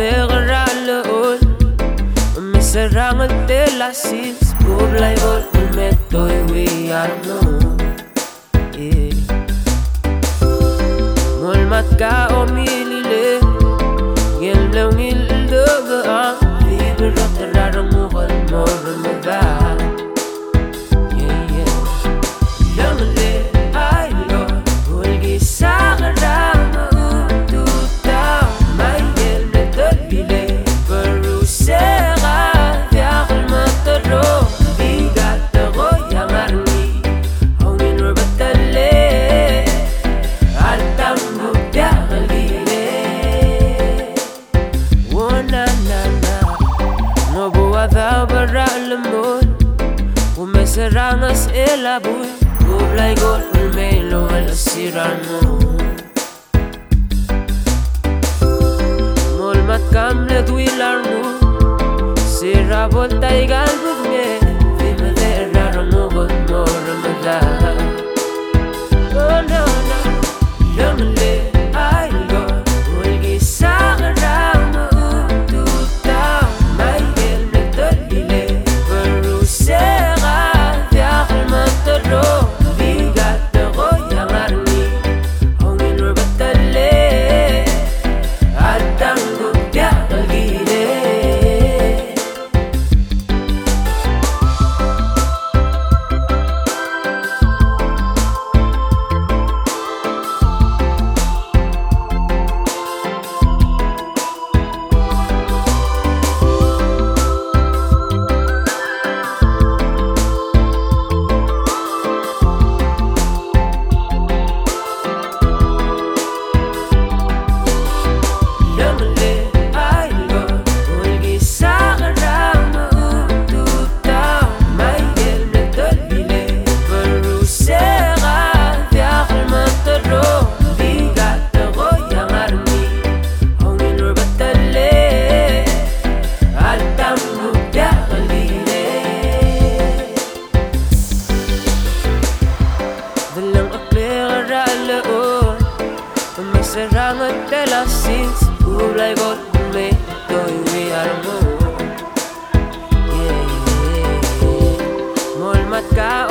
الأول من سرعة التلاسيس قبل يقول المتوي ويارنو مول متكا أميلي لي يلبلوني الدقة في برات الرمو والمر مباع لملي أي لون ولقي ساغرة Serranos el abul, cubla y gol, el melo, el sirano. Molmat camble duilarmu, serra volta y galbufne, dime de raro no gol, no remeda. Oh no, no, llámale. Go.